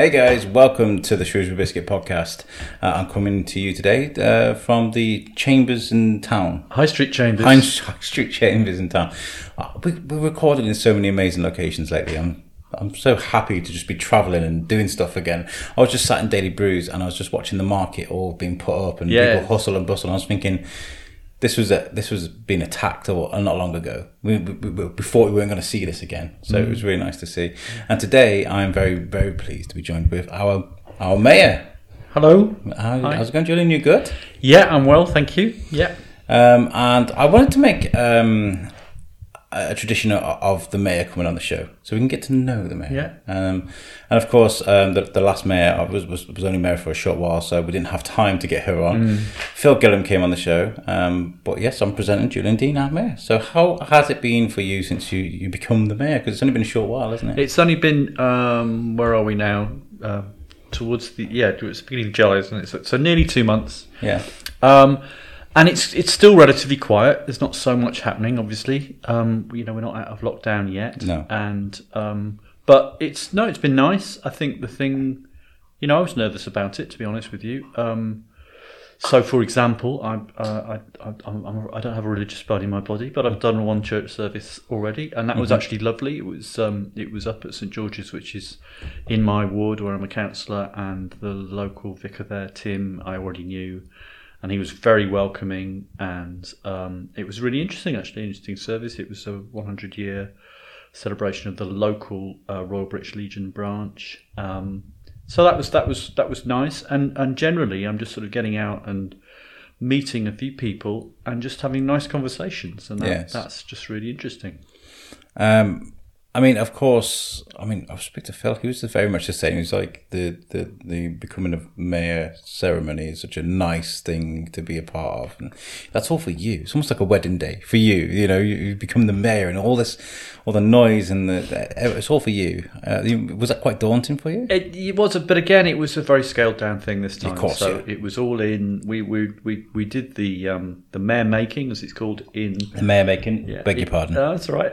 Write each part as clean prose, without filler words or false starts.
Hey guys, welcome to the Shrewsbury Biscuit podcast. I'm coming to you today from the Chambers in Town. High Street Chambers in Town. We're recording in so many amazing locations lately. I'm so happy to just be travelling and doing stuff again. I was just sat in Daily Brews and I was just watching the market all being put up and people hustle and bustle. And I was thinking, this was being attacked not long ago. We thought we weren't going to see this again. So it was really nice to see. And today I'm very, very pleased to be joined with our mayor. Hello. How's it going, Julian? You good? Yeah, I'm well, thank you. Yeah. And I wanted to make a tradition of the mayor coming on the show so we can get to know the mayor. Yeah. And of course, the last mayor was only mayor for a short while, so we didn't have time to get her on. Phil Gillum came on the show, but yes, I'm presenting Julian Dean, our mayor. So how has it been for you since you become the mayor? Because it's only been a short while, hasn't it? It's only been, where are we now? It's the beginning of July, isn't it? So nearly 2 months. Yeah. And it's still relatively quiet. There's not so much happening, obviously. We're not out of lockdown yet. No. And but it's been nice. I think the thing, I was nervous about it, to be honest with you. So, for example, I don't have a religious blood in my body, but I've done one church service already, and that was actually lovely. It was up at St George's, which is in my ward where I'm a councillor, and the local vicar there, Tim, I already knew. And he was very welcoming, and it was really interesting, actually, interesting service. It was a 100-year celebration of the local Royal British Legion branch. So that was nice. And generally, I'm just sort of getting out and meeting a few people and just having nice conversations, and that's just really interesting. I've spoken to Phil. He was very much the same. He's like, the becoming a mayor ceremony is such a nice thing to be a part of. And that's all for you. It's almost like a wedding day for you. You become the mayor and all the noise and it's all for you. Was that quite daunting for you? It was, but again, it was a very scaled down thing this time. Of course, so it was all in. We did the mayor making, as it's called, in the mayor making. Yeah, beg your pardon. No, that's all right.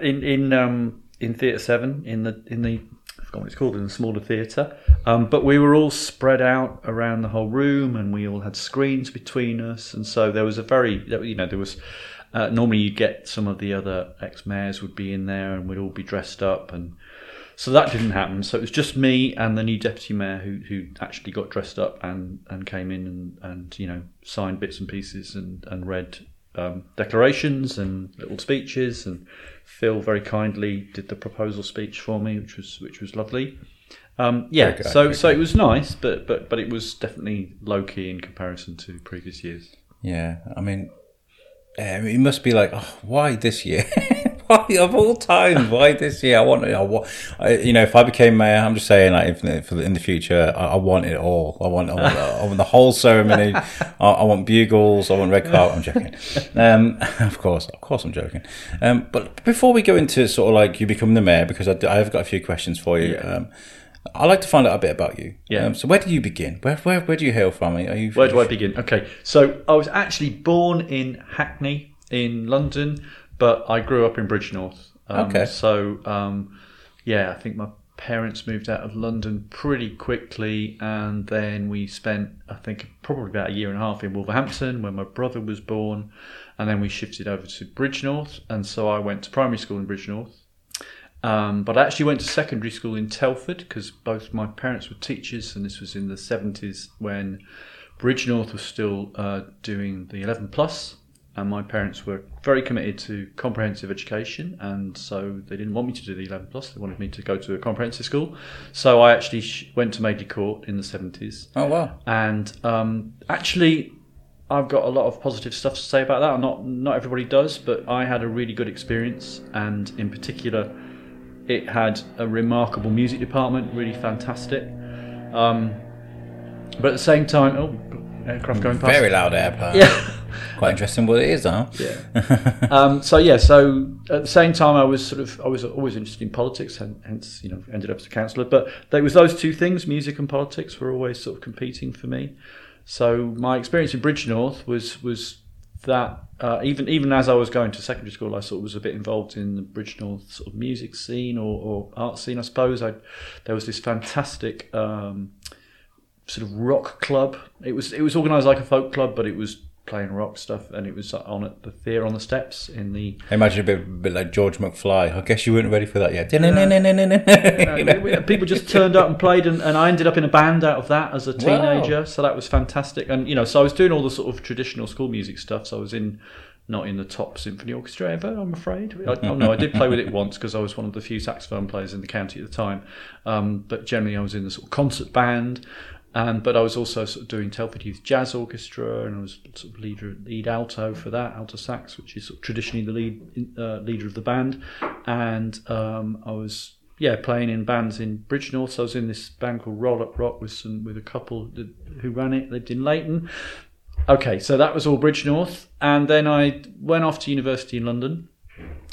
In Theatre 7, in the I forgot what it's called, in the smaller theatre, but we were all spread out around the whole room, and we all had screens between us, and so there was a very there was normally you get some of the other ex-mayors would be in there, and we'd all be dressed up, and so that didn't happen. So it was just me and the new deputy mayor who actually got dressed up and came in and signed bits and pieces and read declarations and little speeches, and Phil very kindly did the proposal speech for me, which was lovely. So it was nice, but it was definitely low key in comparison to previous years. Yeah, it must be like, why this year? Why of all time? Why this year? If I became mayor, I'm just saying, like, in the future, I want it all. I want the whole ceremony. I want bugles. I want red carpet. I'm joking. Of course, I'm joking. But before we go into sort of like you become the mayor, because I've got a few questions for you. Yeah. I'd like to find out a bit about you. Yeah. So where do you begin? Where do you hail from? Where do I begin? Okay. So I was actually born in Hackney in London, but I grew up in Bridgnorth. Okay. So, I think my parents moved out of London pretty quickly, and then we spent, I think, probably about a year and a half in Wolverhampton when my brother was born, and then we shifted over to Bridgnorth, and so I went to primary school in Bridgnorth. But I actually went to secondary school in Telford because both my parents were teachers, and this was in the 70s when Bridgnorth was still doing the 11+, and my parents were very committed to comprehensive education, and so they didn't want me to do the 11+, they wanted me to go to a comprehensive school. So I actually went to Madeley Court in the 70s. Oh, wow. And actually, I've got a lot of positive stuff to say about that. Not everybody does, but I had a really good experience, and in particular, it had a remarkable music department, really fantastic. But at the same time, aircraft going past. Very loud airplane. Yeah. Quite interesting what it is, huh? Yeah. So at the same time, I was always interested in politics, and hence, ended up as a councillor. But there was those two things, music and politics, were always sort of competing for me. So my experience in Bridgnorth was that even as I was going to secondary school, I sort of was a bit involved in the Bridgnorth sort of music scene or art scene, I suppose. There was this fantastic sort of rock club. It was organised like a folk club, but it was playing rock stuff, and it was on at the theatre on the steps in the... I imagine a bit like George McFly. I guess you weren't ready for that yet. People just turned up and played, and I ended up in a band out of that as a teenager. Wow. So that was fantastic. And, you know, so I was doing all the sort of traditional school music stuff. So I was not in the top symphony orchestra ever, I'm afraid. I did play with it once because I was one of the few saxophone players in the county at the time. But generally I was in the sort of concert band. But I was also sort of doing Telford Youth Jazz Orchestra, and I was sort of lead alto for that, alto sax, which is sort of traditionally the leader of the band. And I was playing in bands in Bridgnorth. So I was in this band called Roll Up Rock with a couple who ran it, lived in Leighton. Okay, so that was all Bridgnorth, and then I went off to university in London.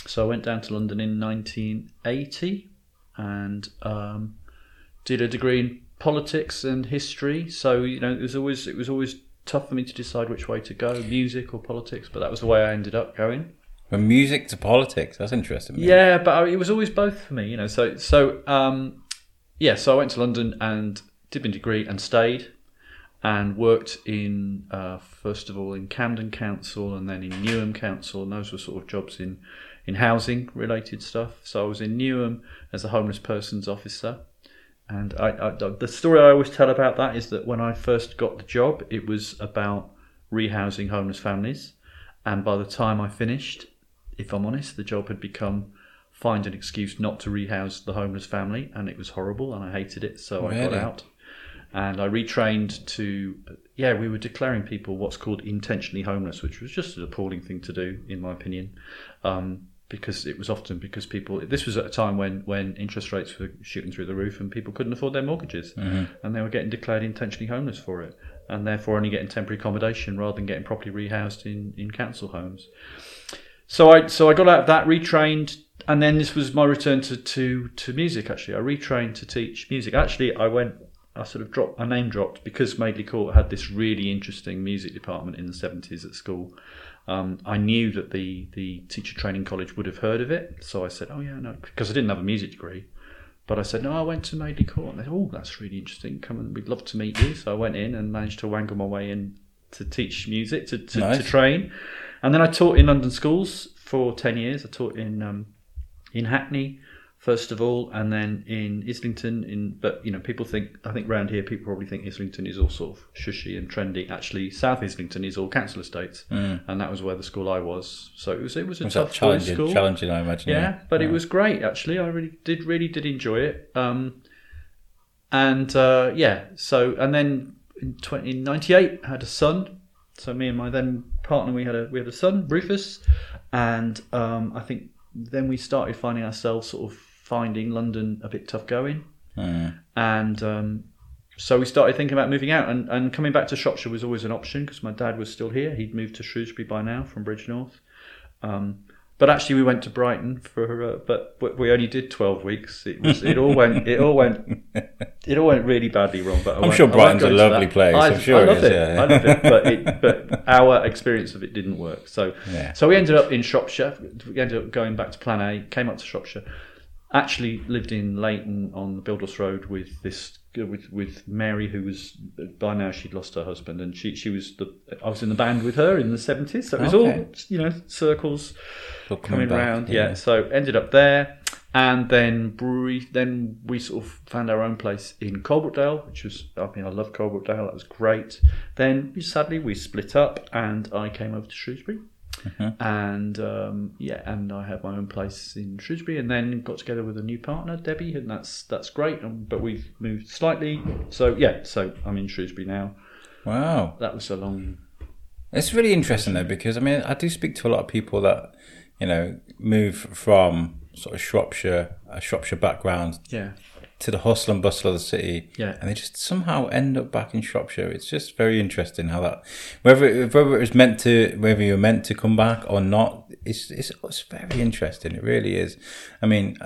So I went down to London in 1980 and did a degree in politics and history. So, you know, it was always tough for me to decide which way to go, music or politics, but that was the way I ended up going. From music to politics, that's interesting. Yeah, but it was always both for me, you know. So I went to London and did my degree and stayed and worked in, first of all, in Camden Council and then in Newham Council, and those were sort of jobs in housing-related stuff. So I was in Newham as a homeless persons officer. And the story I always tell about that is that when I first got the job, it was about rehousing homeless families. And by the time I finished, if I'm honest, the job had become find an excuse not to rehouse the homeless family. And it was horrible and I hated it. So really? I got out and I retrained to, we were declaring people what's called intentionally homeless, which was just an appalling thing to do, in my opinion. Because it was often because people... This was at a time when interest rates were shooting through the roof and people couldn't afford their mortgages. Mm-hmm. And they were getting declared intentionally homeless for it, and therefore only getting temporary accommodation rather than getting properly rehoused in council homes. So I got out of that, retrained, and then this was my return to music, actually. I retrained to teach music. Actually, I name dropped because Madeley Court had this really interesting music department in the 70s at school. I knew that the teacher training college would have heard of it, so I said, because I didn't have a music degree. But I said, no, I went to Madeley Court, and they said, oh, that's really interesting, come and we'd love to meet you. So I went in and managed to wangle my way in to teach music, to train. And then I taught in London schools for 10 years. I taught in Hackney, first of all, and then in Islington. I think round here people probably think Islington is all sort of shushy and trendy. Actually, South Islington is all council estates, and that was where the school I was. So it was tough school. Challenging, I imagine. Yeah, but it was great actually. I really did enjoy it. And then in 1998 I had a son. So me and my then partner, we had a son, Rufus, and I think then we started finding London a bit tough going. Mm. And so we started thinking about moving out, and coming back to Shropshire was always an option because my dad was still here. He'd moved to Shrewsbury by now from Bridgnorth. But actually we went to Brighton but we only did 12 weeks. It all went really badly wrong. But I'm sure Brighton's a lovely place. I love it. But our experience of it didn't work. So we ended up in Shropshire. We ended up going back to Plan A, came up to Shropshire. Actually lived in Leighton on the Bildus Road with Mary, who was, by now she'd lost her husband, and I was in the band with her in the 70s, so it was all, you know, circles coming round. Yeah, so ended up there, and then we sort of found our own place in Colbrookdale, which was, I mean, I love Colbrookdale, that was great. Then sadly we split up, and I came over to Shrewsbury. Mm-hmm. And and I had my own place in Shrewsbury, and then got together with a new partner, Debbie, and that's great. But we've moved slightly, so I'm in Shrewsbury now. Wow, that was so long. It's really interesting though, because I mean, I do speak to a lot of people that, you know, move from sort of a Shropshire background, to the hustle and bustle of the city, and they just somehow end up back in Shropshire. It's just very interesting how that, whether you're meant to come back or not, it's very interesting. It really is. I mean,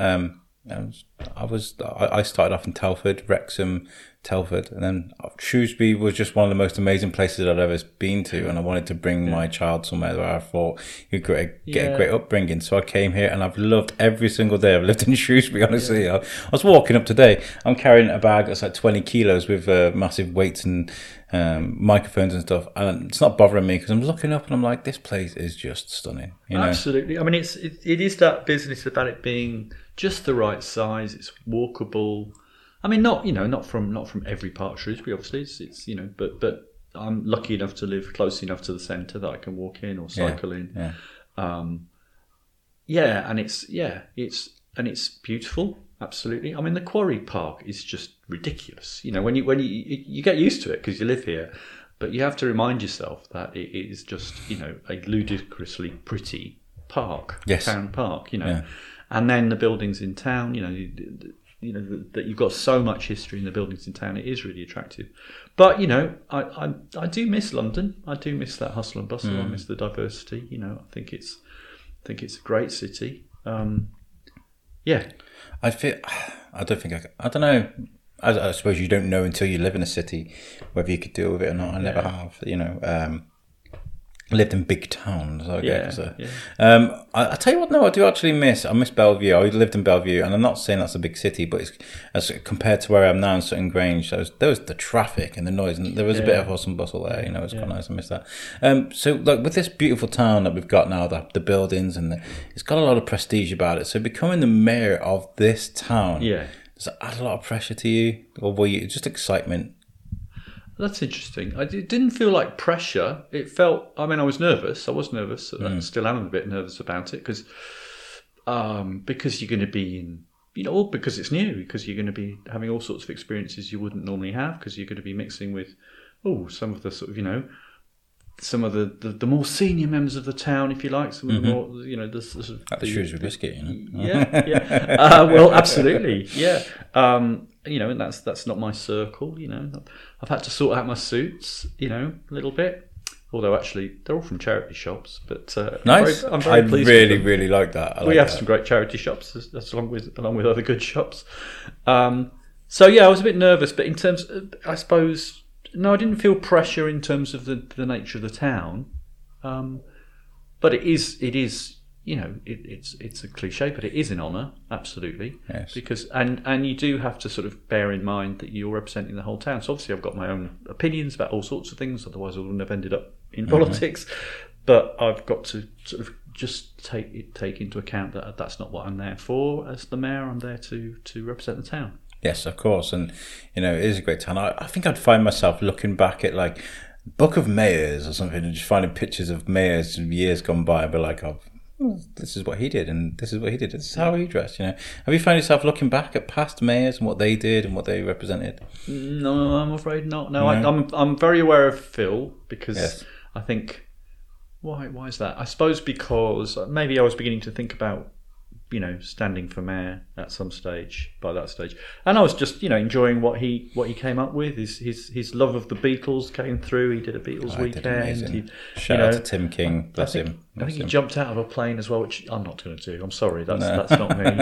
I started off in Telford, Wrexham, Telford, and then Shrewsbury was just one of the most amazing places I'd ever been to, and I wanted to bring my child somewhere where I thought he'd get a great upbringing. So I came here, and I've loved every single day I've lived in Shrewsbury, honestly. Yeah. I was walking up today, I'm carrying a bag that's like 20 kilos with massive weights and microphones and stuff, and it's not bothering me because I'm looking up and I'm like, this place is just stunning. You know? Absolutely. I mean, it is that business about it being just the right size, it's walkable. I mean, not from every part of Shrewsbury, obviously. It's but I'm lucky enough to live close enough to the centre that I can walk in or cycle in. Yeah. And it's beautiful. Absolutely. I mean, the Quarry Park is just ridiculous. You know, when you get used to it because you live here, but you have to remind yourself that it is just a ludicrously pretty park, town park. And then the buildings in town. You know that you've got so much history in the buildings in town. It is really attractive, but I do miss London. I do miss that hustle and bustle. I miss the diversity. I think it's a great city. I don't know. I suppose you don't know until you live in a city whether you could deal with it or not. I never have. Lived in big towns, I guess. Yeah, yeah. I tell you what, no, I do actually miss. I miss Bellevue. I lived in Bellevue, and I'm not saying that's a big city, but it's as compared to where I am now in Sutton Grange, there was the traffic and the noise, and there was a bit of hustle and bustle there. It's quite nice. I miss that. So, like with this beautiful town that we've got now, the buildings and it's got a lot of prestige about it. So, becoming the mayor of this town, does that add a lot of pressure to you, or were you just excitement? That's interesting. It didn't feel like pressure. It felt, I was nervous. I was nervous. I still am a bit nervous about it because you're going to be in, because it's new, because you're going to be having all sorts of experiences you wouldn't normally have, because you're going to be mixing with, some of the sort of, some of the more senior members of the town, if you like, some of the more, the Shrewsbury biscuit, Yeah. Well, absolutely. Yeah. And that's not my circle. I've had to sort out my suits, a little bit. Although actually they're all from charity shops, but nice. I'm very pleased. I really like that. Some great charity shops, that's along with other good shops. I was a bit nervous, but in terms of, I suppose, no, I didn't feel pressure in terms of the nature of the town. But it is. It's a cliche, but it is an honour, absolutely. Yes. Because and you do have to sort of bear in mind that you're representing the whole town. So obviously I've got my own opinions about all sorts of things, otherwise I wouldn't have ended up in politics. But I've got to sort of just take into account that that's not what I'm there for. As the mayor, I'm there to represent the town. Yes, of course, and it is a great town. I think I'd find myself looking back at like Book of Mayors or something, and just finding pictures of mayors from years gone by, and be like, this is what he did, and this is what he did. This is how he dressed, Have you found yourself looking back at past mayors and what they did and what they represented? No, I'm afraid not. No. I'm very aware of Phil because I think, why is that? I suppose because maybe I was beginning to think about, standing for mayor at some stage, by that stage. And I was just, enjoying what he came up with. His love of the Beatles came through. He did a Beatles weekend. Shout out to Tim King. Bless him. I think he jumped out of a plane as well, which I'm not going to do. I'm sorry. That's not me.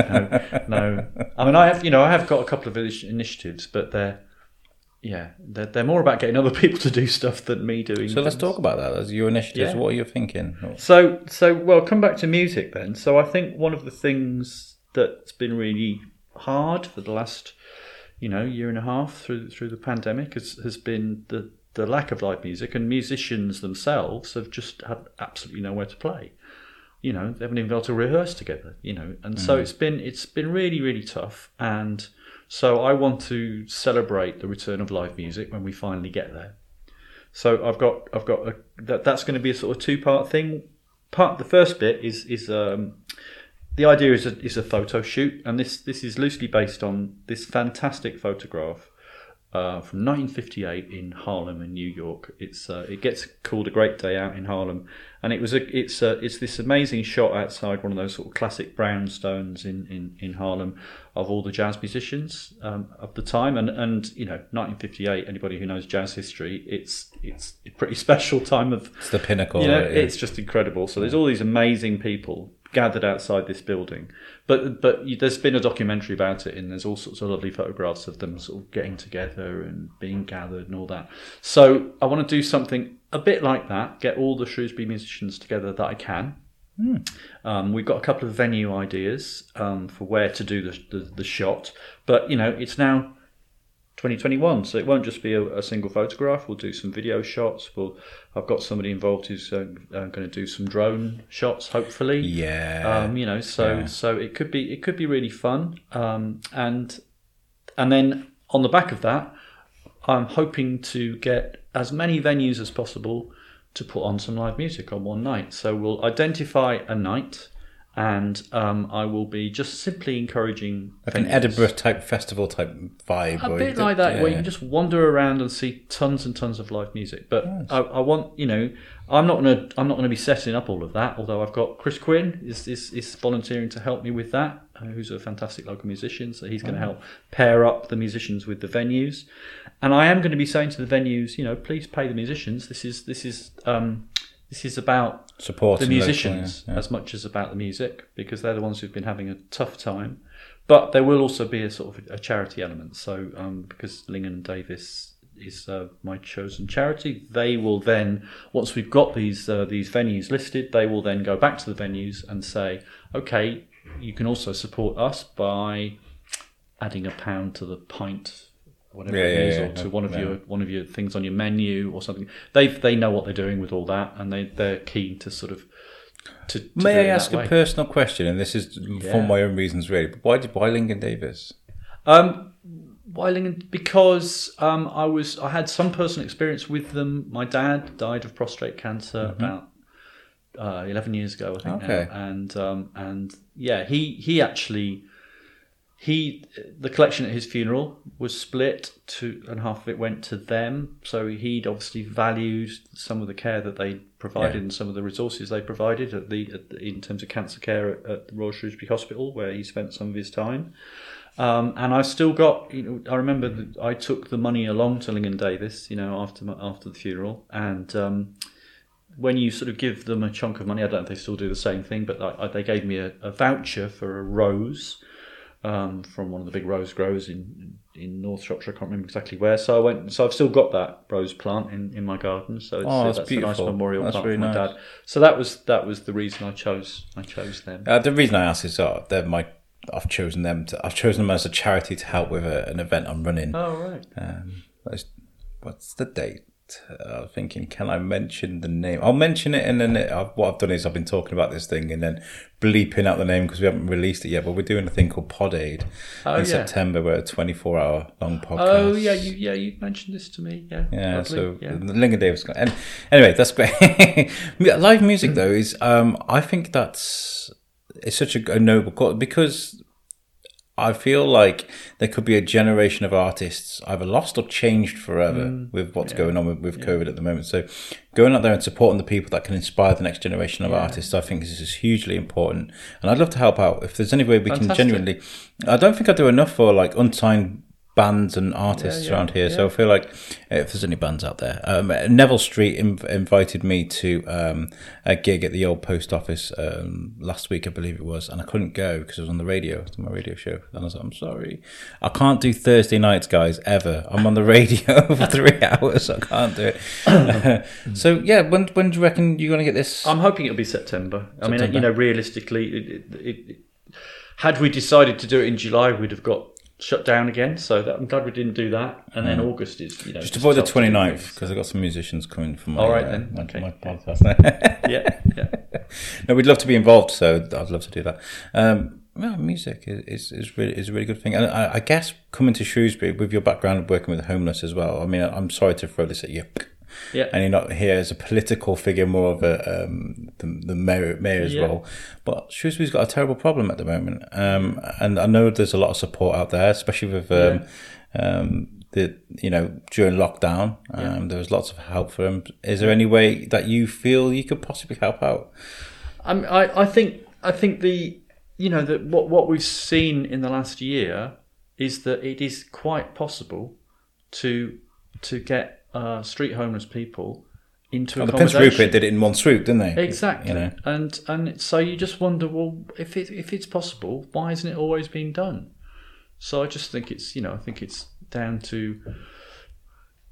No. I mean, I have got a couple of initiatives, but they're more about getting other people to do stuff than me doing. So let's talk about that. That's your initiatives. Yeah. What are you thinking? So, come back to music then. So I think one of the things that's been really hard for the last, year and a half through the pandemic has been the lack of live music, and musicians themselves have just had absolutely nowhere to play. They haven't even been able to rehearse together. So it's been really, really tough. And so I want to celebrate the return of live music when we finally get there. So that's going to be a sort of two-part thing. The first bit is the idea is a photo shoot, and this is loosely based on this fantastic photograph from 1958 in Harlem in New York. It's it gets called A Great Day Out in Harlem, and it's this amazing shot outside one of those sort of classic brownstones in Harlem of all the jazz musicians of the time, and 1958. Anybody who knows jazz history, it's a pretty special time. It's the pinnacle. It's just incredible. So there's all these amazing people gathered outside this building. But there's been a documentary about it, and there's all sorts of lovely photographs of them sort of getting together and being gathered and all that. So I want to do something a bit like that, get all the Shrewsbury musicians together that I can. We've got a couple of venue ideas for where to do the shot, but you know, it's now 2021, so it won't just be a single photograph. We'll do some video shots. I've got somebody involved who's going to do some drone shots, hopefully. So it could be really fun. And then on the back of that, I'm hoping to get as many venues as possible to put on some live music on one night. So we'll identify a night. And I will be just simply encouraging an Edinburgh-type festival-type vibe. A bit like that, where you can just wander around and see tons and tons of live music. But nice. I want, I'm not gonna be setting up all of that. Although I've got Chris Quinn is volunteering to help me with that, who's a fantastic local musician. So he's going to help pair up the musicians with the venues. And I am going to be saying to the venues, please pay the musicians. This is about supporting the musicians as much as about the music, because they're the ones who've been having a tough time. But there will also be a sort of a charity element. So because Lingen Davies is my chosen charity, they will then, once we've got these venues listed, they will then go back to the venues and say, okay, you can also support us by adding £1 to the pint, whatever it is, or to one of your things on your menu or something. They know what they're doing with all that, and they're keen to sort of. To May I ask a personal question? And this is for my own reasons, really. But why Lingen Davies? Why Lingen? Because I had some personal experience with them. My dad died of prostate cancer about 11 years ago, I think. Okay. Now. And he actually. The collection at his funeral was split, and half of it went to them. So he'd obviously valued some of the care that they provided and some of the resources they provided in terms of cancer care at the Royal Shrewsbury Hospital, where he spent some of his time. And I've still got, I remember that I took the money along to Lingen Davies, after the funeral, and. When you sort of give them a chunk of money, I don't know if they still do the same thing, but they gave me a voucher for a rose. From one of the big rose groves in North Shropshire, I can't remember exactly where. So I went. So I've still got that rose plant in my garden. So that's a nice memorial plant for my dad. So that was the reason I chose them. The reason I ask is I've chosen them. I've chosen them as a charity to help with an event I'm running. Oh right. What's the date? I was thinking, can I mention the name? I'll mention it, and then what I've done is I've been talking about this thing and then bleeping out the name because we haven't released it yet. But we're doing a thing called Pod Aid September. We're a 24-hour long podcast. Oh yeah, you mentioned this to me. Yeah, yeah. Lovely. So Lingen Davies. And anyway, that's great. Live music though is, I think it's such a noble cause, because I feel like there could be a generation of artists either lost or changed forever with what's going on with COVID at the moment. So going out there and supporting the people that can inspire the next generation of artists, I think this is hugely important. And I'd love to help out if there's any way we can genuinely. I don't think I do enough for like unsigned bands and artists around here. So I feel like if there's any bands out there, Neville Street invited me to a gig at the old post office last week, I believe it was, and I couldn't go because I was on the radio, on my radio show, and I was like, I'm sorry, I can't do Thursday nights, guys, ever. I'm on the radio for 3 hours, so I can't do it. So when do you reckon you're going to get this? I'm hoping it'll be September. I mean, realistically, it, had we decided to do it in July, we'd have got shut down again, so I'm glad we didn't do that. And then August is, just avoid the 29th because I've got some musicians coming for my my podcast. No, we'd love to be involved, so I'd love to do that. Music is a really good thing, and I guess coming to Shrewsbury with your background of working with the homeless as well. I mean, I'm sorry to throw this at you. Yeah, and you're not here as a political figure, more of a the mayor's role. But Shrewsbury's got a terrible problem at the moment, and I know there's a lot of support out there, especially with during lockdown. There was lots of help for them. Is there any way that you feel you could possibly help out? I think that what we've seen in the last year is that it is quite possible to get street homeless people into accommodation. The Prince Rupert did it in one swoop, didn't they? Exactly. You know? And so you just wonder, well, if it's possible, why isn't it always being done? So I just think it's down to,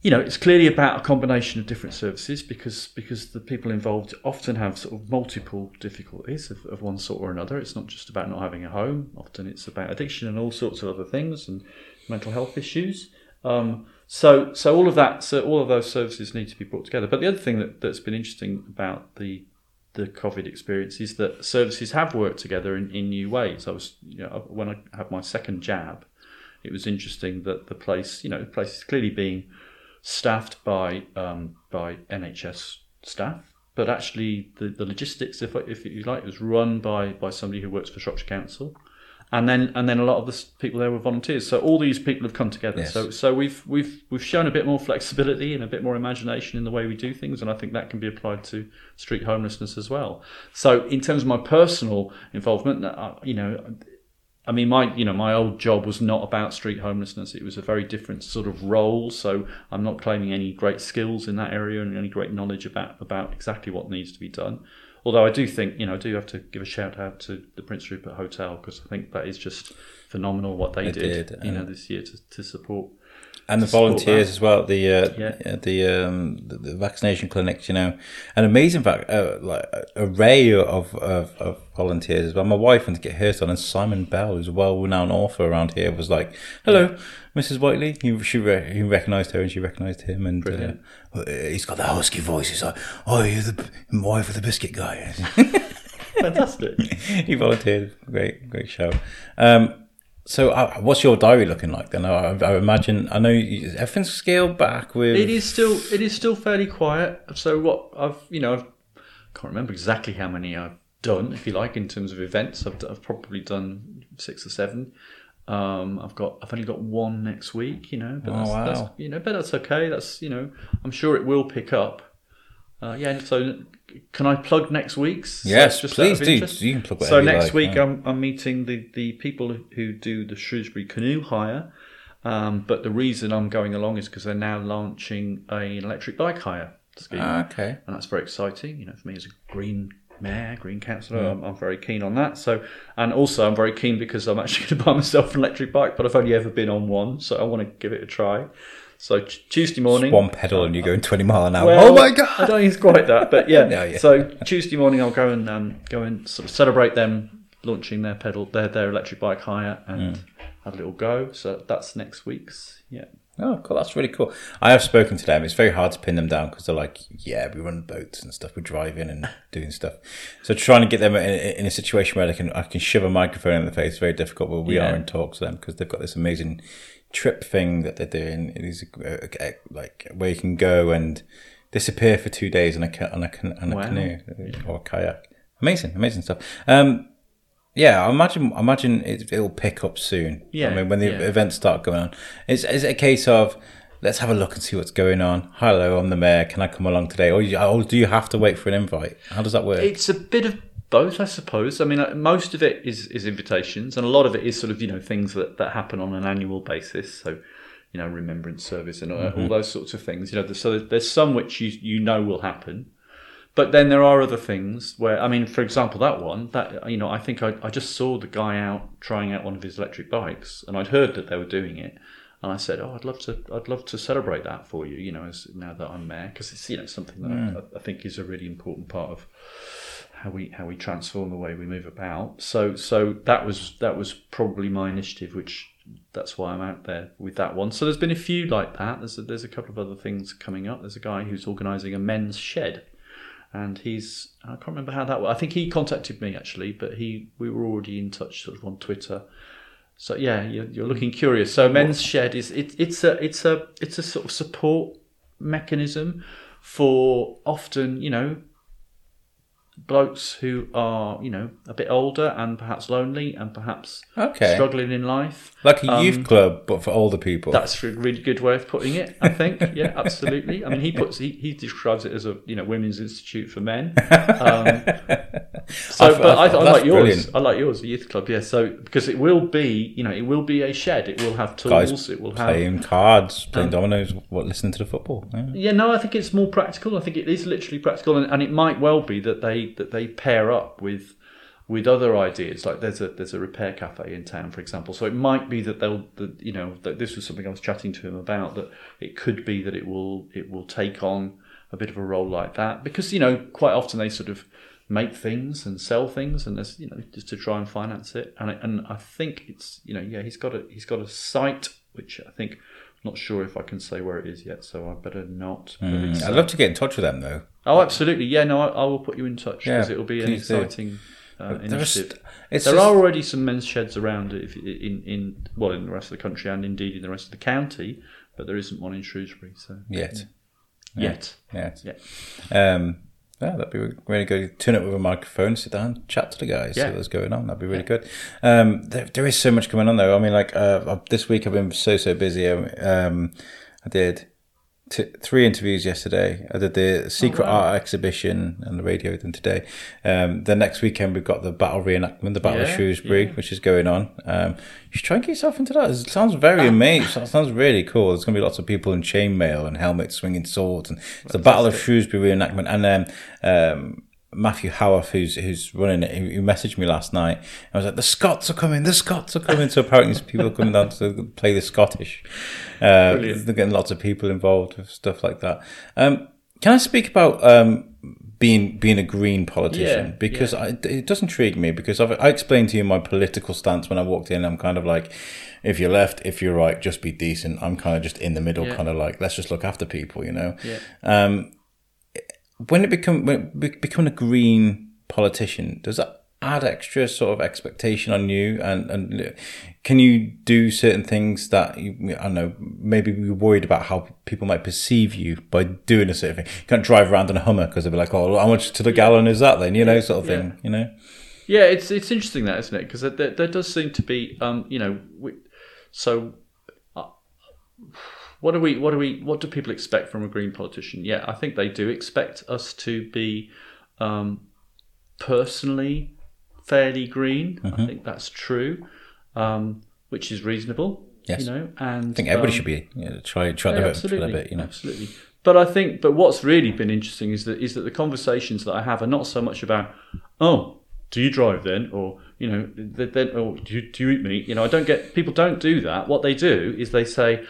it's clearly about a combination of different services because the people involved often have sort of multiple difficulties of one sort or another. It's not just about not having a home. Often it's about addiction and all sorts of other things and mental health issues. So all of that, so all of those services need to be brought together. But the other thing that's been interesting about the COVID experience is that services have worked together in new ways. I was, when I had my second jab, it was interesting that the place is clearly being staffed by NHS staff, but actually the logistics, if you like, was run by somebody who works for Shropshire Council. And then a lot of the people there were volunteers. So all these people have come together. Yes. So we've shown a bit more flexibility and a bit more imagination in the way we do things, and I think that can be applied to street homelessness as well. So in terms of my personal involvement, my old job was not about street homelessness. It was a very different sort of role. So I'm not claiming any great skills in that area and any great knowledge about exactly what needs to be done. Although I do think, I do have to give a shout out to the Prince Rupert Hotel, because I think that is just phenomenal what they did this year to support. And the volunteers as well, the vaccination clinics, an amazing array of volunteers as well. My wife went to get hers done, and Simon Bell, who's a well-renowned author around here, was like, "Hello, Mrs. Whiteley." He recognised her, and she recognised him. And he's got that husky voice. He's like, "Oh, you're the wife of the biscuit guy." Fantastic. He volunteered. Great show. So, what's your diary looking like then? I imagine, I know everything's scaled back with... It is still fairly quiet. So what I've can't remember exactly how many I've done, if you like, in terms of events. I've probably done 6 or 7. I've only got one next week, but but that's okay. That's, I'm sure it will pick up. So can I plug next week's? Yes, so please do. You can plug whatever. So next week, I'm meeting the people who do the Shrewsbury canoe hire, but the reason I'm going along is because they're now launching an electric bike hire scheme. Okay, and that's very exciting. For me as a Green Mayor, Green Councillor, I'm very keen on that. So, and also I'm very keen because I'm actually going to buy myself an electric bike, but I've only ever been on one, so I want to give it a try. So Tuesday morning... Just one pedal and you're going 20 mile an hour. Well, oh my God! I don't think it's quite that, but yeah. No. So Tuesday morning I'll go and sort of celebrate them launching their pedal, their electric bike hire, and have a little go. So that's next week's, yeah. Oh, cool. That's really cool. I have spoken to them. It's very hard to pin them down because they're like, yeah, we run boats and stuff. We're driving and doing stuff. So trying to get them in a situation where I can shove a microphone in the face is very difficult. But we are in talks with them because they've got this amazing trip thing that they're doing. It is like where you can go and disappear for 2 days on a canoe or a kayak. Amazing stuff. Yeah, I imagine it'll pick up soon. Yeah, I mean, when the events start going on, is it a case of let's have a look and see what's going on? Hello, I'm the mayor. Can I come along today? Or do you have to wait for an invite? How does that work? It's a bit of both, I suppose. I mean, most of it is invitations, and a lot of it is sort of things that happen on an annual basis. So, remembrance service and all those sorts of things. So there's some which you will happen. But then there are other things where, I mean, for example, that I think I just saw the guy out trying out one of his electric bikes, and I'd heard that they were doing it, and I said, "Oh, I'd love to celebrate that for you, as now that I'm mayor," because it's something that I think is a really important part of how we transform the way we move about. So that was probably my initiative, which that's why I'm out there with that one. So there's been a few like that. There's a couple of other things coming up. There's a guy who's organising a men's shed. And I can't remember how that was. I think he contacted me actually, but we were already in touch sort of on Twitter. So yeah, you're looking curious. So Men's Shed is a sort of support mechanism for often, blokes who are, a bit older and perhaps lonely and perhaps struggling in life. Like a youth club, but for older people. That's a really good way of putting it, I think. Yeah, absolutely. I mean, he describes it as a, women's institute for men. I like yours. Brilliant. I like yours, the youth club. Yeah, so because it will be, you know, it will be a shed. It will have tools. Guys, it will playing cards, playing dominoes, listening to the football. Yeah. I think it's more practical. I think it is literally practical, and it might well be that they pair up with other ideas. Like there's a repair cafe in town, for example. So it might be that this was something I was chatting to him about, that it could be that it will take on a bit of a role like that, because quite often they sort of make things and sell things, and there's just to try and finance it. And I think it's he's got a site which I think, I'm not sure if I can say where it is yet, so I better not. I'd love to get in touch with them though. Oh, absolutely, yeah. No, I will put you in touch because it'll be an exciting initiative. There are already some men's sheds around in the rest of the country and indeed in the rest of the county, but there isn't one in Shrewsbury. So yet. That'd be really good. Turn up with a microphone, sit down, chat to the guys, see what's going on. That'd be really good. There is so much going on though. I mean, this week I've been so busy. I did three interviews yesterday. I did the secret art exhibition on the radio with them today. The next weekend we've got the battle reenactment, the Battle of Shrewsbury, which is going on. You should try and get yourself into that. It sounds very amazing. It sounds really cool. There's going to be lots of people in chainmail and helmets swinging swords, and it's the Battle of Shrewsbury reenactment. And then Matthew Howarth, who's running it, who messaged me last night. I was like, the Scots are coming. So apparently there's people coming down to play the Scottish. They're getting lots of people involved with stuff like that. Can I speak about being a Green politician? It does intrigue me, because I explained to you my political stance when I walked in. I'm kind of like, if you're left, if you're right, just be decent. I'm kind of just in the middle, kind of like, let's just look after people, Yeah. When becoming a Green politician, does that add extra sort of expectation on you? And can you do certain things that maybe you're worried about how people might perceive you by doing a certain thing? You can't drive around in a Hummer because they'll be like, "Oh, how much to the gallon is that?" Then sort of thing. Yeah, it's interesting that, isn't it? Because there does seem to be, What do people expect from a Green politician? Yeah, I think they do expect us to be personally fairly green. Mm-hmm. I think that's true, which is reasonable. Yes. And I think everybody should be try to vote for a little bit. Absolutely. But but what's really been interesting is that the conversations that I have are not so much about, oh, do you drive then, or do you eat meat? I don't get, people don't do that. What they do is they say,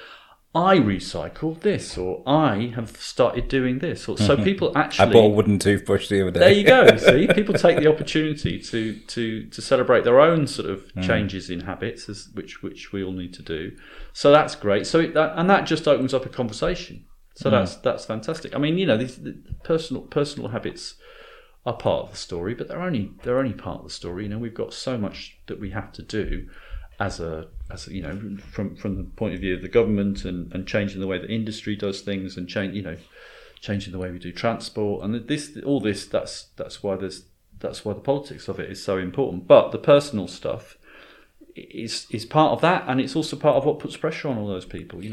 I recycled this, or I have started doing this. So people actually... I bought a wooden toothbrush the other day. There you go, see? People take the opportunity to celebrate their own sort of changes in habits, which we all need to do. So that's great. So that just opens up a conversation. So that's fantastic. I mean, these personal habits are part of the story, but they're only part of the story. We've got so much that we have to do as from the point of view of the government, and changing the way that industry does things, and changing the way we do transport, and that's why the politics of it is so important. But the personal stuff is part of that, and it's also part of what puts pressure on all those people. I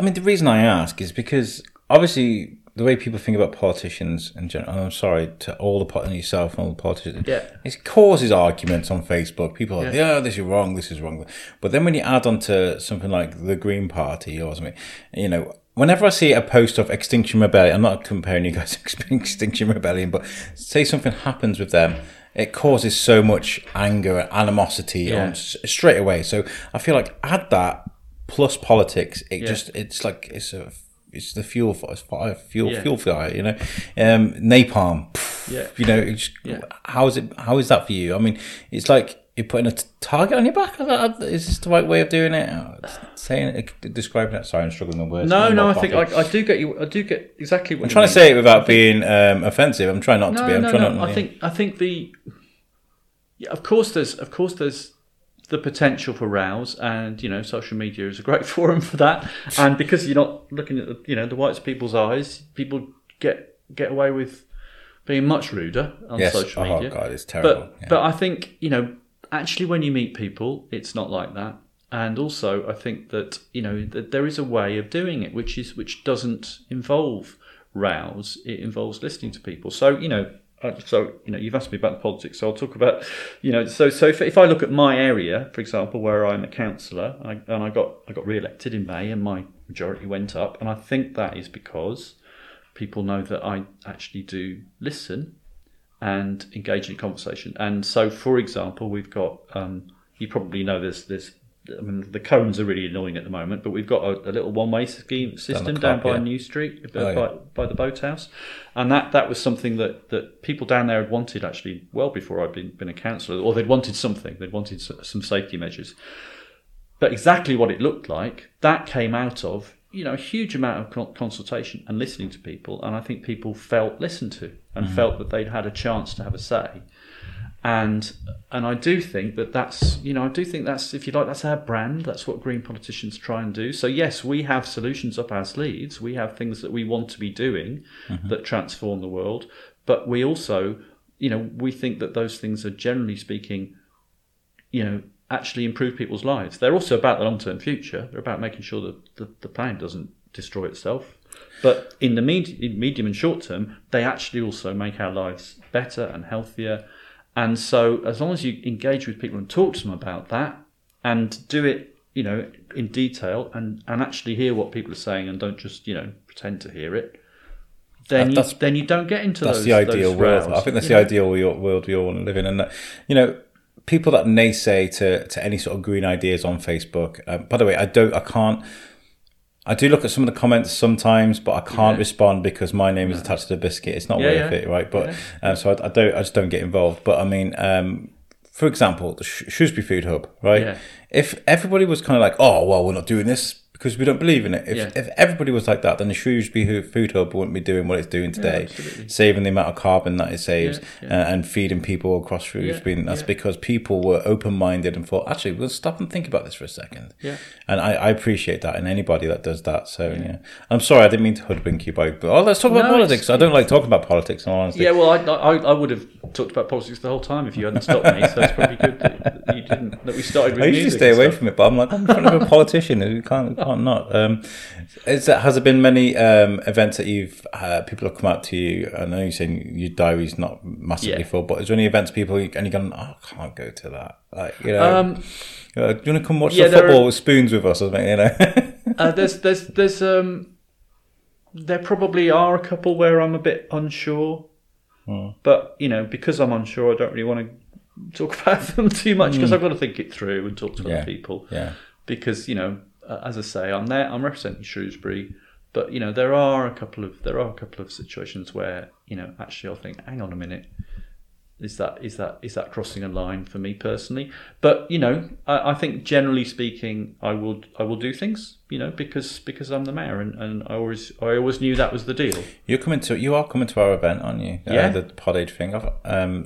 mean, the reason I ask is because obviously the way people think about politicians in general, and I'm sorry to all the politicians, it causes arguments on Facebook. People are like, this is wrong. But then when you add on to something like the Green Party or something, whenever I see a post of Extinction Rebellion, I'm not comparing you guys to Extinction Rebellion, but say something happens with them, it causes so much anger and animosity straight away. So I feel like add that plus politics, it's the fuel for fire, napalm. How is that for you? I mean, it's like you're putting a target on your back. Is this the right way of doing it? Describing it. Sorry, I'm struggling with words. No, I think I do get you. I do get exactly what I'm trying to say it without being offensive. I'm trying not to be. Of course there's the potential for rows, and social media is a great forum for that. And because you're not looking at the whites people's eyes, people get away with being much ruder on social media. Oh God, it's terrible. But I think actually when you meet people, it's not like that. And also I think that that there is a way of doing it which doesn't involve rows. It involves listening to people. So So, you know, you've asked me about the politics, so I'll talk about, you know, so if I look at my area, for example, where I'm a councillor, and I got re-elected in May and my majority went up, and I think that is because people know that I actually do listen and engage in conversation. And so, for example, we've got, you probably know this, I mean, the cones are really annoying at the moment, but we've got a little one-way scheme system down by New Street, by the Boathouse, and that was something that people down there had wanted actually well before I'd been a councillor, or they'd wanted something, they'd wanted some safety measures. But exactly what it looked like, that came out of, you know, a huge amount of consultation and listening to people, and I think people felt listened to and felt that they'd had a chance to have a say. And I do think that's, if you like, that's our brand. That's what green politicians try and do. So yes, we have solutions up our sleeves. We have things that we want to be doing that transform the world. But we also, you know, we think that those things are, generally speaking, you know, actually improve people's lives. They're also about the long-term future. They're about making sure that the planet doesn't destroy itself. But in the medium and short term, they actually also make our lives better and healthier. And so as long as you engage with people and talk to them about that and do it, you know, in detail and actually hear what people are saying and don't just, you know, pretend to hear it, then you don't get into those. That's the ideal world. I think that's the ideal world we all want to live in. And, you know, people that naysay to any sort of green ideas on Facebook, by the way, I do look at some of the comments sometimes, but I can't respond because my name is attached to the biscuit. It's not worth it, right? But so I just don't get involved. But I mean, for example, the Shrewsbury Food Hub, right? Yeah. If everybody was kind of like, oh, well, we're not doing this because we don't believe in it. If everybody was like that, then the Shrewsbury Food Hub wouldn't be doing what it's doing today, saving the amount of carbon that it saves and feeding people across Shrewsbury. And that's because people were open-minded and thought, actually, we'll stop and think about this for a second. Yeah. And I appreciate that in anybody that does that. So, I'm sorry, I didn't mean to hoodwink you by, let's talk about politics. I don't like talking about politics, in all honesty. Yeah, well, I would have talked about politics the whole time if you hadn't stopped me, so it's probably good that you didn't, that we started with music. I usually stay away from it, but I'm like, I'm in front of a politician who can't. Or not. Has there been many events that you've people have come out to you? I know you're saying your diary's not massively full, but is there any events people and you're going, oh, I can't go to that? Like, you know, do you want to come watch the football with spoons with us or something? You know, there probably are a couple where I'm a bit unsure, but you know, because I'm unsure, I don't really want to talk about them too much because I've got to think it through and talk to other people. Yeah, because you know. As I say, I'm there. I'm representing Shrewsbury, but you know there are a couple of situations where you know actually I'll think, hang on a minute, is that crossing a line for me personally? But you know, I think generally speaking, I will do things, you know, because I'm the mayor, and I always knew that was the deal. You are coming to our event, aren't you? Yeah, the Pod Aid thing.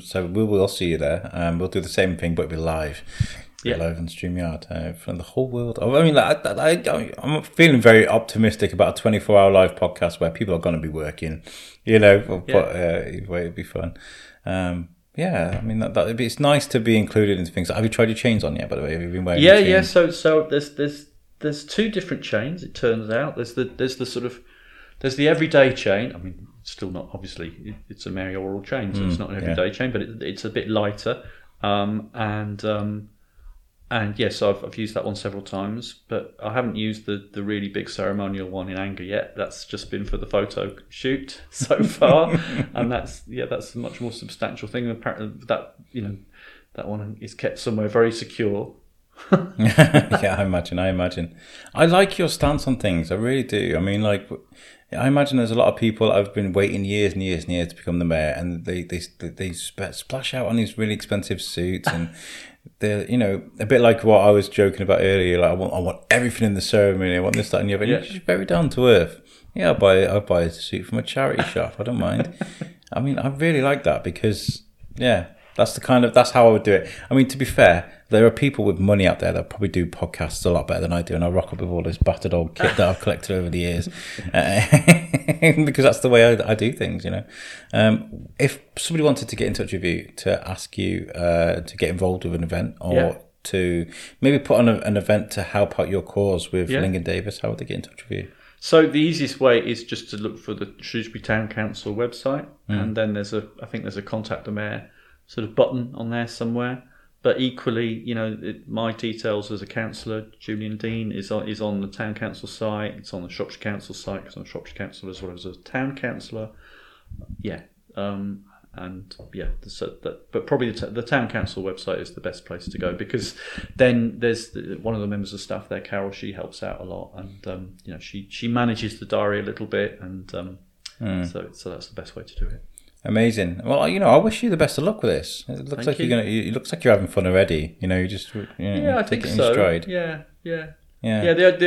So we will see you there. We'll do the same thing, but it'll be live. Live on StreamYard from the whole world. I mean, like, I'm feeling very optimistic about a 24-hour live podcast where people are going to be working, you know, but either way, it'd be fun. Yeah, I mean, it's nice to be included in things. Have you tried your chains on yet, by the way? Have you been wearing your chains? Yeah, so there's two different chains, it turns out. There's the everyday chain. I mean, still not, obviously, it's a mayoral chain, so it's not an everyday chain, but it's a bit lighter. And yes, I've used that one several times, but I haven't used the really big ceremonial one in anger yet. That's just been for the photo shoot so far, and that's a much more substantial thing. Apparently, that one is kept somewhere very secure. Yeah, I imagine. I like your stance on things. I really do. I mean, like, I imagine there's a lot of people that have been waiting years and years and years to become the mayor, and they splash out on these really expensive suits and. They're, you know, a bit like what I was joking about earlier. Like, I want everything in the ceremony. I want this, that, and the other. Yeah. You're just very down to earth. Yeah, I'll buy a suit from a charity shop. I don't mind. I mean, I really like that because, yeah, that's how I would do it. I mean, to be fair, there are people with money out there that probably do podcasts a lot better than I do, and I rock up with all this battered old kit that I've collected over the years because that's the way I do things, you know. If somebody wanted to get in touch with you to ask you to get involved with an event or to maybe put on an event to help out your cause with Lingen Davies, how would they get in touch with you? So the easiest way is just to look for the Shrewsbury Town Council website, and then there's a, I think there's a contact the mayor sort of button on there somewhere. But equally, you know, my details as a councillor, Julian Dean, is on the town council site. It's on the Shropshire Council site because I'm a Shropshire councillor as well as a town councillor. Yeah, and yeah, so that, but probably the town council website is the best place to go, because then there's one of the members of staff there, Carol. She helps out a lot, and you know, she manages the diary a little bit, and so that's the best way to do it. Amazing. Well, you know, I wish you the best of luck with this. It looks like you're gonna. It looks like you're having fun already. You know, you just I think so. Stride. Yeah. The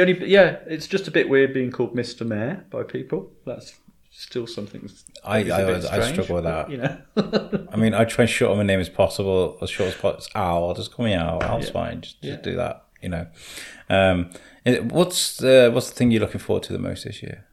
only it's just a bit weird being called Mr. Mayor by people. That's still something. I struggle with that. But, you know. I mean, I try and shorten my name as possible, as short as possible. It's Al. Just call me Al. Al's fine. Just do that. You know. What's the thing you're looking forward to the most this year?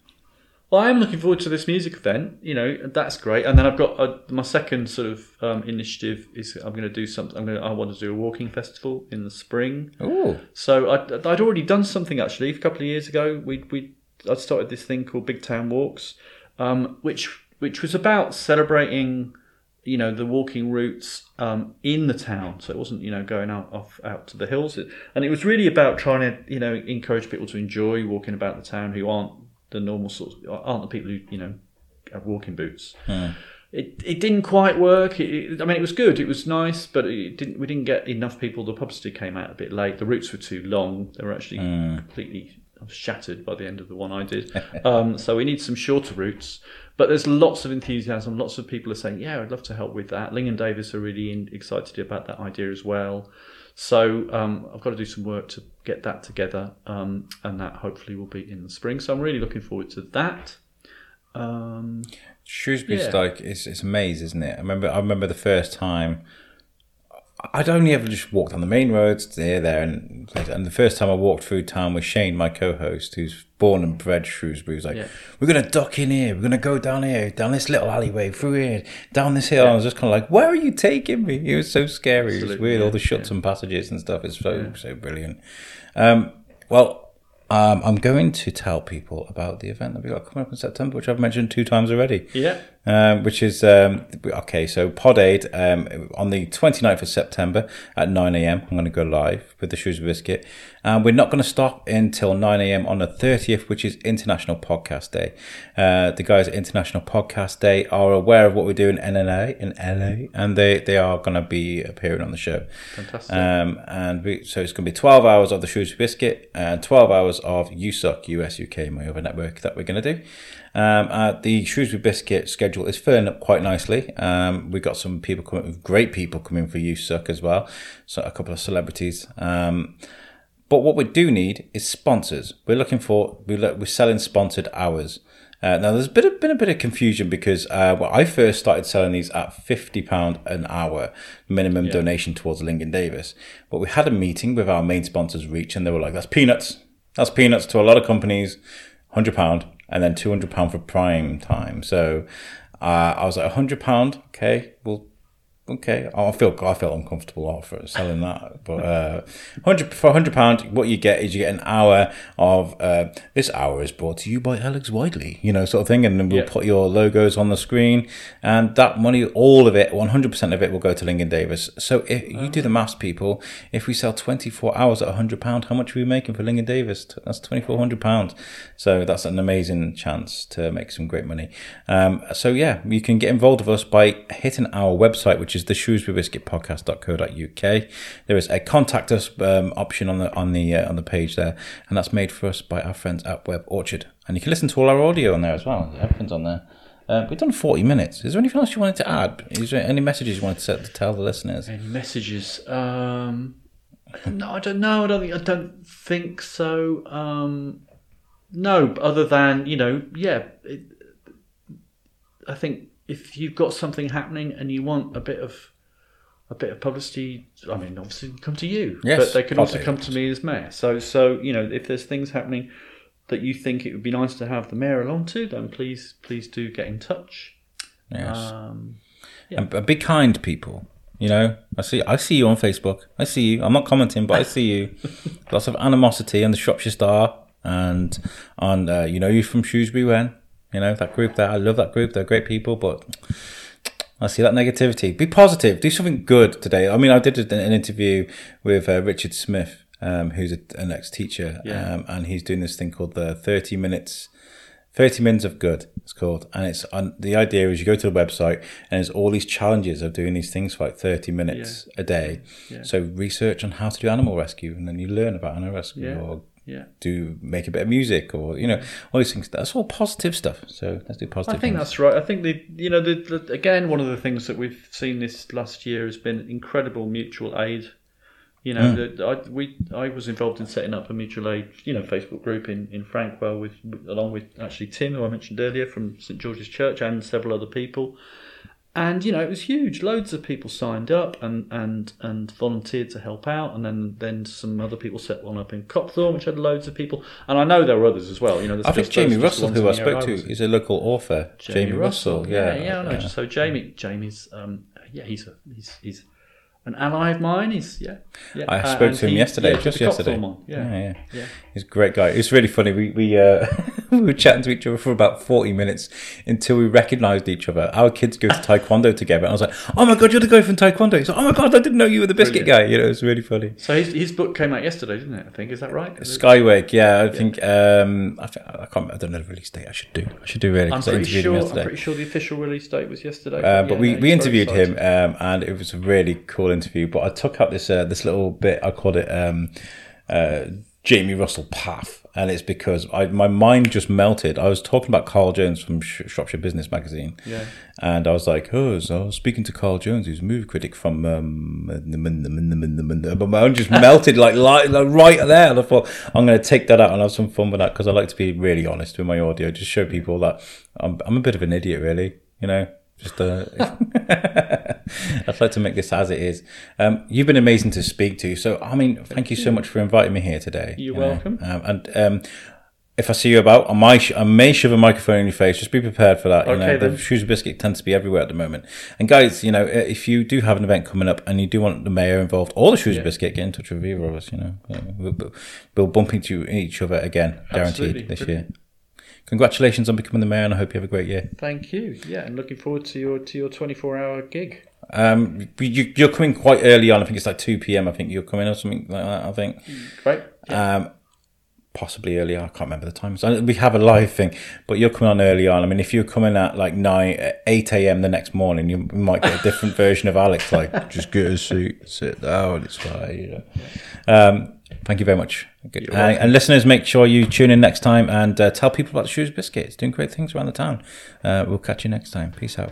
Well, I'm looking forward to this music event, you know, that's great. And then I've got my second sort of initiative is I want to do a walking festival in the spring. Oh! So I'd already done something actually a couple of years ago. I'd started this thing called Big Town Walks, which was about celebrating, you know, the walking routes in the town. So it wasn't, you know, going out to the hills, and it was really about trying to, you know, encourage people to enjoy walking about the town who aren't the people who, you know, have walking boots. It didn't quite work. It was good, it was nice, but we didn't get enough people. The publicity came out a bit late. The routes were too long. They were actually completely shattered by the end of the one I did. So we need some shorter routes. But there's lots of enthusiasm. Lots of people are saying, yeah, I'd love to help with that. Lingen Davies are really excited about that idea as well. So I've got to do some work to get that together, and that hopefully will be in the spring. So I'm really looking forward to that. Shrewsbury's it's a maze, isn't it? I remember the first time. I'd only ever just walked on the main roads and the first time I walked through town with Shane, my co-host, who's born and bred Shrewsbury. He's like, we're going to duck in here, we're going to go down here, down this little alleyway, through here, down this hill. Yeah. And I was just kind of like, where are you taking me? It was so scary. Absolutely. It was weird, all the shuts and passages and stuff. It's so brilliant. I'm going to tell people about the event that we've got coming up in September, which I've mentioned 2 times already. Yeah. Which is, so Pod Aid on the 29th of September at 9 a.m. I'm going to go live with the Shrewsbury Biscuit. We're not going to stop until 9 a.m. on the 30th, which is International Podcast Day. The guys at International Podcast Day are aware of what we do in LA, and they are going to be appearing on the show. Fantastic. So it's going to be 12 hours of the Shrewsbury Biscuit and 12 hours of YouSuck, USUK, my other network that we're going to do. The Shrewsbury Biscuit schedule is filling up quite nicely. We've got some people coming, great people coming for YouSuck as well. So a couple of celebrities. But what we do need is sponsors. We're selling sponsored hours. Now there's been a bit of confusion because I first started selling these at £50 an hour minimum donation towards Lingen Davies. But we had a meeting with our main sponsors, Reach, and they were like, that's peanuts. That's peanuts to a lot of companies, £100 and then £200 for prime time. So I was like, £100, okay, well, okay. I felt uncomfortable offer selling that, but for £100, what you get is you get an hour of this hour is brought to you by Alex Widely, you know, sort of thing, and then we'll put your logos on the screen, and that money, all of it, 100% of it, will go to Lingen Davies. So if you do the maths, people, if we sell 24 hours at £100, how much are we making for Lingen Davies? That's £2,400. So that's an amazing chance to make some great money. You can get involved with us by hitting our website, which is the shrewsburybiscuitpodcast.co.uk. There is a contact us option on the page there, and that's made for us by our friends at Web Orchard. And you can listen to all our audio on there as well. Everything's on there. We've done 40 minutes. Is there anything else you wanted to add? Is there any messages you wanted to tell the listeners? Any messages? No, I don't know. I don't think so. No, other than, you know, I think if you've got something happening and you want a bit of publicity, I mean, obviously come to you, but they can also come to me as mayor. So you know, if there's things happening that you think it would be nice to have the mayor along to, then please do get in touch. Yes, and be kind, people. You know, I see you on Facebook. I see you. I'm not commenting, but I see you. Lots of animosity on the Shropshire Star. And on, you know, you're from Shrewsbury, when, you know, that group there. I love that group. They're great people, but I see that negativity. Be positive. Do something good today. I mean, I did an interview with Richard Smith, who's an ex-teacher, and he's doing this thing called the 30 Minutes of Good, it's called. And it's on, the idea is you go to the website and there's all these challenges of doing these things for like 30 minutes a day. Yeah. So research on how to do animal rescue, and then you learn about animal rescue, or do make a bit of music, or, you know, all these things. That's all positive stuff. So let's do positive things. That's right. I think, the again, one of the things that we've seen this last year has been incredible mutual aid. You know, I was involved in setting up a mutual aid, you know, Facebook group in Frankwell, along with actually Tim, who I mentioned earlier, from St George's Church, and several other people. And, you know, it was huge. Loads of people signed up and volunteered to help out. And then some other people set one up in Copthorne, which had loads of people. And I know there were others as well. You know, I think Jamie Russell, who I spoke to, is a local author. Jamie Russell. Yeah. So Jamie's, he's an ally of mine. I spoke to him yesterday, just yesterday. Yeah. He's a great guy. It's really funny. We we were chatting to each other for about 40 minutes until we recognised each other. Our kids go to Taekwondo together, and I was like, "Oh my god, you're the guy from Taekwondo." He's like, "Oh my god, I didn't know you were the biscuit guy." You know, it's really funny. So his book came out yesterday, didn't it? I think, is that right? Skywake. I think. I can't. I don't know the release date. I should do really. I'm pretty sure the official release date was yesterday. But we interviewed him, and it was a really cool interview, but I took up this this little bit. I called it Jamie Russell Path, and it's because my mind just melted. I was talking about Carl Jones from Shropshire Business Magazine, and I was like, so I was speaking to Carl Jones, who's a movie critic from but my own just melted like right there, and I thought, I'm going to take that out and have some fun with that, because I like to be really honest with my audio, just show people that I'm a bit of an idiot, really, you know. I'd like to make this as it is. You've been amazing to speak to. So, I mean, thank you so much for inviting me here today. You're welcome. If I see you about, I may shove a microphone in your face. Just be prepared for that. Okay, you know, the Shrewsbury Biscuit tends to be everywhere at the moment. And guys, you know, if you do have an event coming up and you do want the mayor involved or the Shrewsbury Biscuit, get in touch with either of us. You know, we'll bump into each other again, guaranteed. This year. Congratulations on becoming the mayor, and I hope you have a great year. Thank you. Yeah, and looking forward to your 24-hour gig. You're coming quite early on. I think it's like 2 p.m. I think you're coming or something like that, I think. Right. Yeah. Possibly earlier. I can't remember the time. So we have a live thing, but you're coming on early on. I mean, if you're coming at like 8 a.m. the next morning, you might get a different version of Alex. Like, just get a seat, sit down, it's fine. You know. Thank you very much. Good. And listeners, make sure you tune in next time and tell people about the Shrewsbury Biscuit. It's doing great things around the town. We'll catch you next time. Peace out.